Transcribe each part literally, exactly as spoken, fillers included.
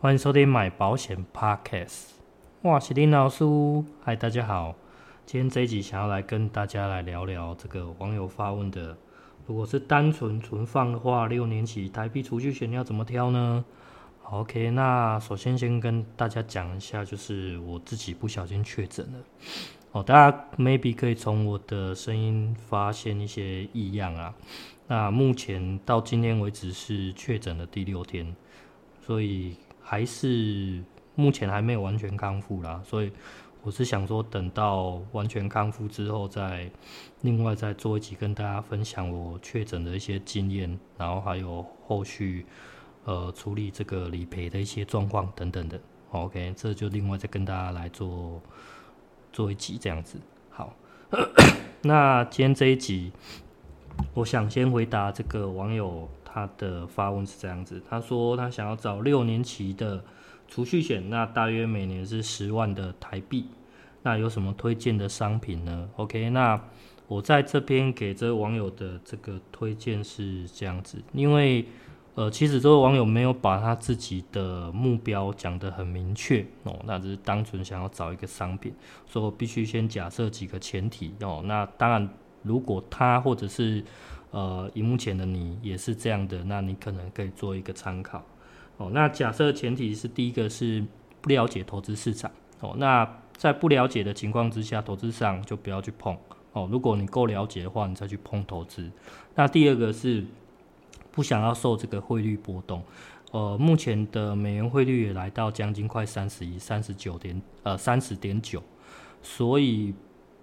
欢迎收听买保险 Podcast， 我是林老师。嗨，大家好，今天这一集想要来跟大家来聊聊这个网友发问的，如果是单纯存放的话，六年期台币储蓄险要怎么挑呢？ OK， 那首先先跟大家讲一下，就是我自己不小心确诊了哦，大家 maybe 可以从我的声音发现一些异样啊。那目前到今天为止是确诊的第六天，所以还是目前还没有完全康复啦，所以我是想说等到完全康复之后再另外再做一集跟大家分享我确诊的一些经验，然后还有后续呃处理这个理赔的一些状况等等的。 OK， 这就另外再跟大家来做做一集这样子。好那今天这一集我想先回答这个网友他的发问是这样子，他说他想要找六年期的储蓄险，那大约每年是十万的台币，那有什么推荐的商品呢？ OK， 那我在这边给这位网友的这个推荐是这样子，因为呃，其实这位网友没有把他自己的目标讲得很明确哦，那只是单纯想要找一个商品，所以我必须先假设几个前提哦。那当然，如果他或者是呃，荧幕前的你也是这样的，那你可能可以做一个参考哦。那假设前提是第一个是不了解投资市场哦，那在不了解的情况之下，投资市场就不要去碰哦。如果你够了解的话，你再去碰投资。那第二个是不想要受这个汇率波动，呃，目前的美元汇率也来到将近快三十一、三十九点呃三十点九，所以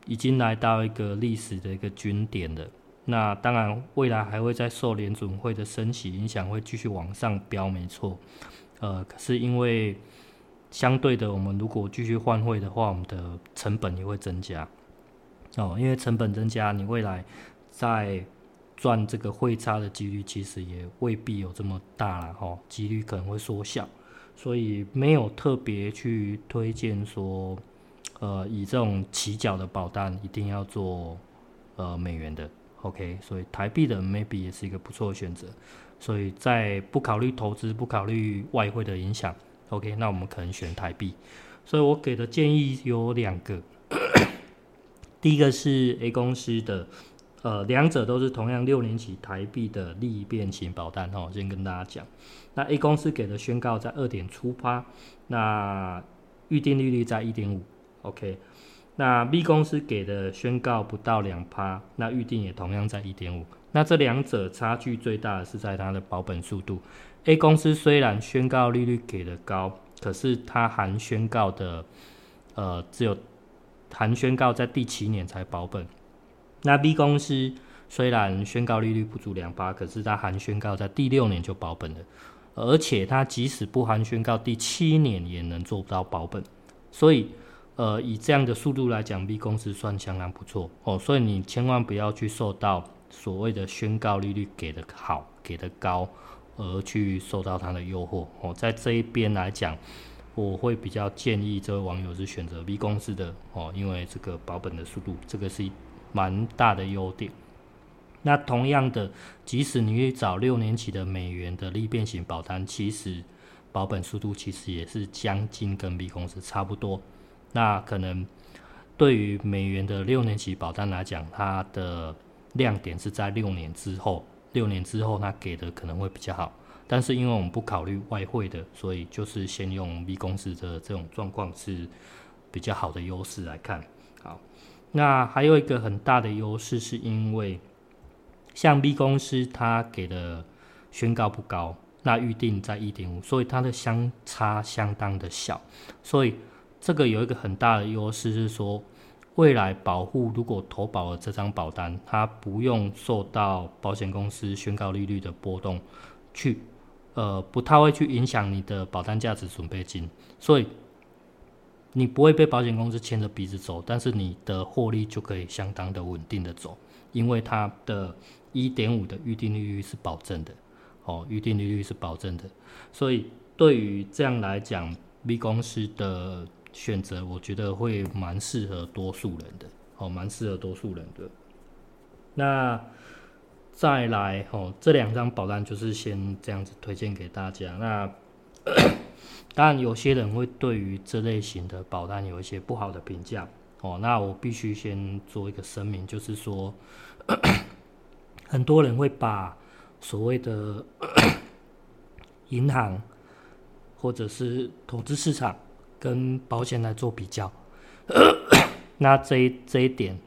已经来到一个历史的一个均点了。那当然，未来还会再受联准会的升息影响，会继续往上飙，没错。呃，可是因为相对的，我们如果继续换汇的话，我们的成本也会增加。哦，因为成本增加，你未来在赚这个汇差的几率，其实也未必有这么大啦，哦，几率可能会缩小。所以没有特别去推荐说，呃，以这种起缴的保单一定要做呃美元的。OK， 所以台币的 maybe 也是一个不错的选择，所以在不考虑投资、不考虑外汇的影响 ，OK， 那我们可能选台币。所以我给的建议有两个，第一个是 A 公司的，呃，两者都是同样六年期台币的利变型保单哦，先跟大家讲，那 A 公司给的宣告在二点出趴，那预定利率在一点五 ，OK。那 B 公司给的宣告不到 百分之二， 那预定也同样在 一点五， 那这两者差距最大的是在它的保本速度。 A 公司虽然宣告利率给的高，可是它含宣告的呃只有含宣告在第七年才保本，那 B 公司虽然宣告利率不足 百分之二， 可是它含宣告在第六年就保本了，而且它即使不含宣告第七年也能做到保本，所以呃，以这样的速度来讲 ，B 公司算相当不错哦，所以你千万不要去受到所谓的宣告利率给的好、给的高，而去受到它的诱惑哦。在这一边来讲，我会比较建议这位网友是选择 B 公司的哦，因为这个保本的速度，这个是蛮大的优点。那同样的，即使你去找六年期的美元的利变型保单，其实保本速度其实也是将近跟 B 公司差不多。那可能对于美元的六年期保单来讲，它的亮点是在六年之后，六年之后它给的可能会比较好。但是因为我们不考虑外汇的，所以就是先用 B 公司的这种状况是比较好的优势来看。好，那还有一个很大的优势是因为像 B 公司它给的宣告不高，那预定在 一点五， 所以它的相差相当的小，所以这个有一个很大的优势是说，未来保护如果投保了这张保单，它不用受到保险公司宣告利率的波动去，呃，不太会去影响你的保单价值准备金，所以你不会被保险公司牵着鼻子走，但是你的获利就可以相当的稳定的走，因为它的 一点五 的预定利率是保证的，哦，预定利率是保证的，所以对于这样来讲 ，B 公司的选择我觉得会蛮适合多数人的哦，蛮适合多数人的。那再来哦，这两张保单就是先这样子推荐给大家。那当然有些人会对于这类型的保单有一些不好的评价哦，那我必须先做一个声明，就是说咳咳很多人会把所谓的咳咳银行或者是投资市场跟保险来做比较，咳咳那这一这一点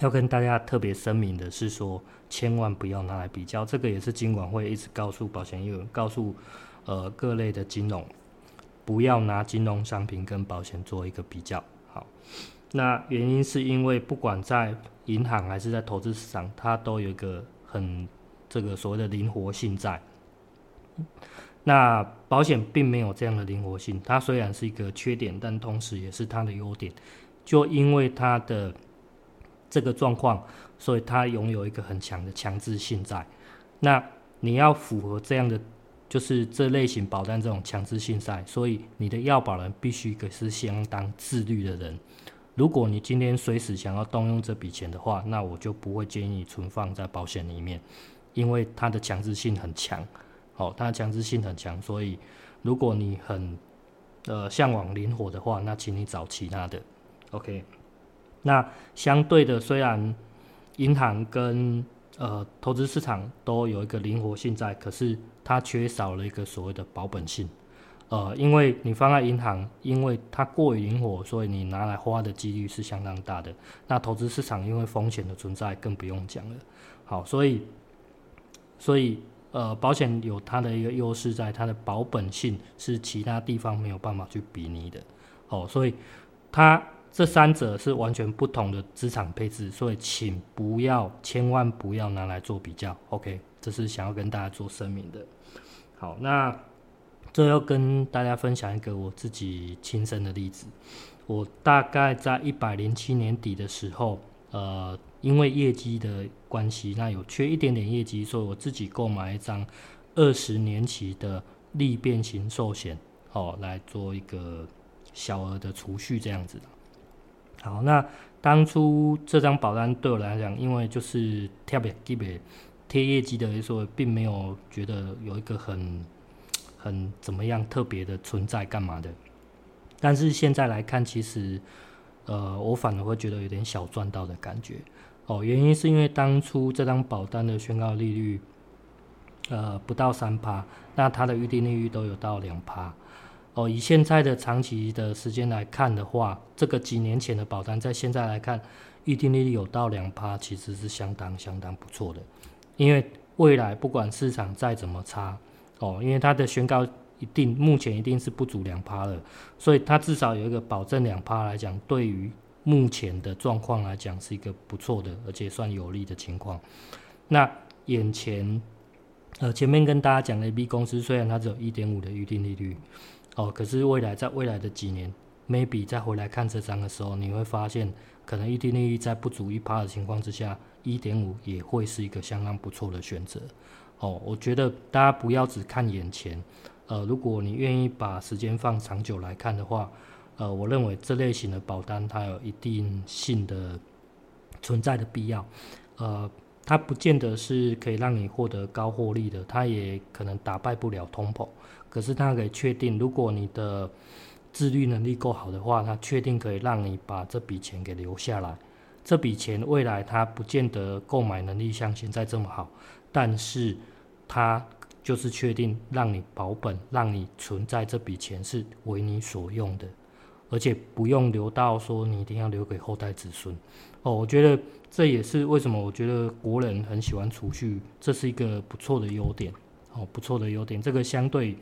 要跟大家特别声明的是说，千万不要拿来比较，这个也是金管会一直告诉保险业务，告诉呃各类的金融，不要拿金融商品跟保险做一个比较。好，那原因是因为不管在银行还是在投资市场，它都有一个很这个所谓的灵活性在。那保险并没有这样的灵活性，它虽然是一个缺点，但同时也是它的优点。就因为它的这个状况，所以它拥有一个很强的强制性在。那你要符合这样的，就是这类型保单这种强制性在，所以你的要保人必须是相当自律的人。如果你今天随时想要动用这笔钱的话，那我就不会建议你存放在保险里面，因为它的强制性很强。哦，它的强制性很强，所以如果你很呃向往灵活的话，那请你找其他的。OK。那相对的，虽然银行跟呃投资市场都有一个灵活性在，可是它缺少了一个所谓的保本性。呃，因为你放在银行，因为它过于灵活，所以你拿来花的几率是相当大的。那投资市场因为风险的存在，更不用讲了。好，所以所以呃，保险有它的一个优势在，它的保本性是其他地方没有办法去比拟的。哦，所以它。这三者是完全不同的资产配置，所以请不要，千万不要拿来做比较。OK， 这是想要跟大家做声明的。好，那最后跟大家分享一个我自己亲身的例子。我大概在一百零七年底的时候，呃，因为业绩的关系，那有缺一点点业绩，所以我自己购买一张二十年期的利变型寿险，哦，来做一个小额的储蓄这样子的。好，那当初这张保单对我来讲，因为就是特别特别贴业绩的，所以并没有觉得有一个很很怎么样特别的存在干嘛的。但是现在来看，其实呃，我反而会觉得有点小赚到的感觉。哦，原因是因为当初这张保单的宣告利率呃不到 百分之三， 那它的预定利率都有到 百分之二。哦，以现在的长期的时间来看的话，这个几年前的保单在现在来看，预定利率有到 百分之二， 其实是相当相当不错的。因为未来不管市场再怎么差，哦，因为它的宣告一定目前一定是不足 百分之二 了，所以它至少有一个保证 百分之二 来讲，对于目前的状况来讲是一个不错的，而且算有利的情况。那眼前，呃，前面跟大家讲的 A B 公司虽然它只有 一点五 的预定利率。哦，可是未来在未来的几年 ，maybe 再回来看这张的时候，你会发现，可能预定利率在不足 百分之一 的情况之下 ，一点五 也会是一个相当不错的选择。哦，我觉得大家不要只看眼前，呃，如果你愿意把时间放长久来看的话，呃，我认为这类型的保单它有一定性的存在的必要，呃。它不见得是可以让你获得高获利的，它也可能打败不了通膨，可是它可以确定，如果你的自律能力够好的话，它确定可以让你把这笔钱给留下来。这笔钱未来它不见得购买能力像现在这么好，但是它就是确定让你保本，让你存在这笔钱是为你所用的，而且不用留到说你一定要留给后代子孙。哦，我觉得这也是为什么我觉得国人很喜欢储蓄，这是一个不错的优点。哦，不错的优点。这个相对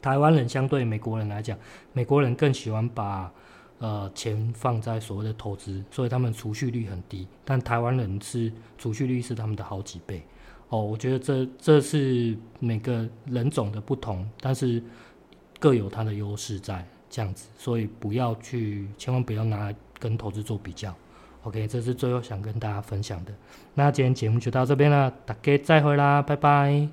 台湾人相对美国人来讲，美国人更喜欢把呃钱放在所谓的投资，所以他们储蓄率很低。但台湾人是储蓄率是他们的好几倍。哦，我觉得这这是每个人种的不同，但是各有它的优势在。这样子，所以不要去，千万不要拿来跟投资做比较。OK， 这是最后想跟大家分享的。那今天节目就到这边了，大家再会啦，拜拜。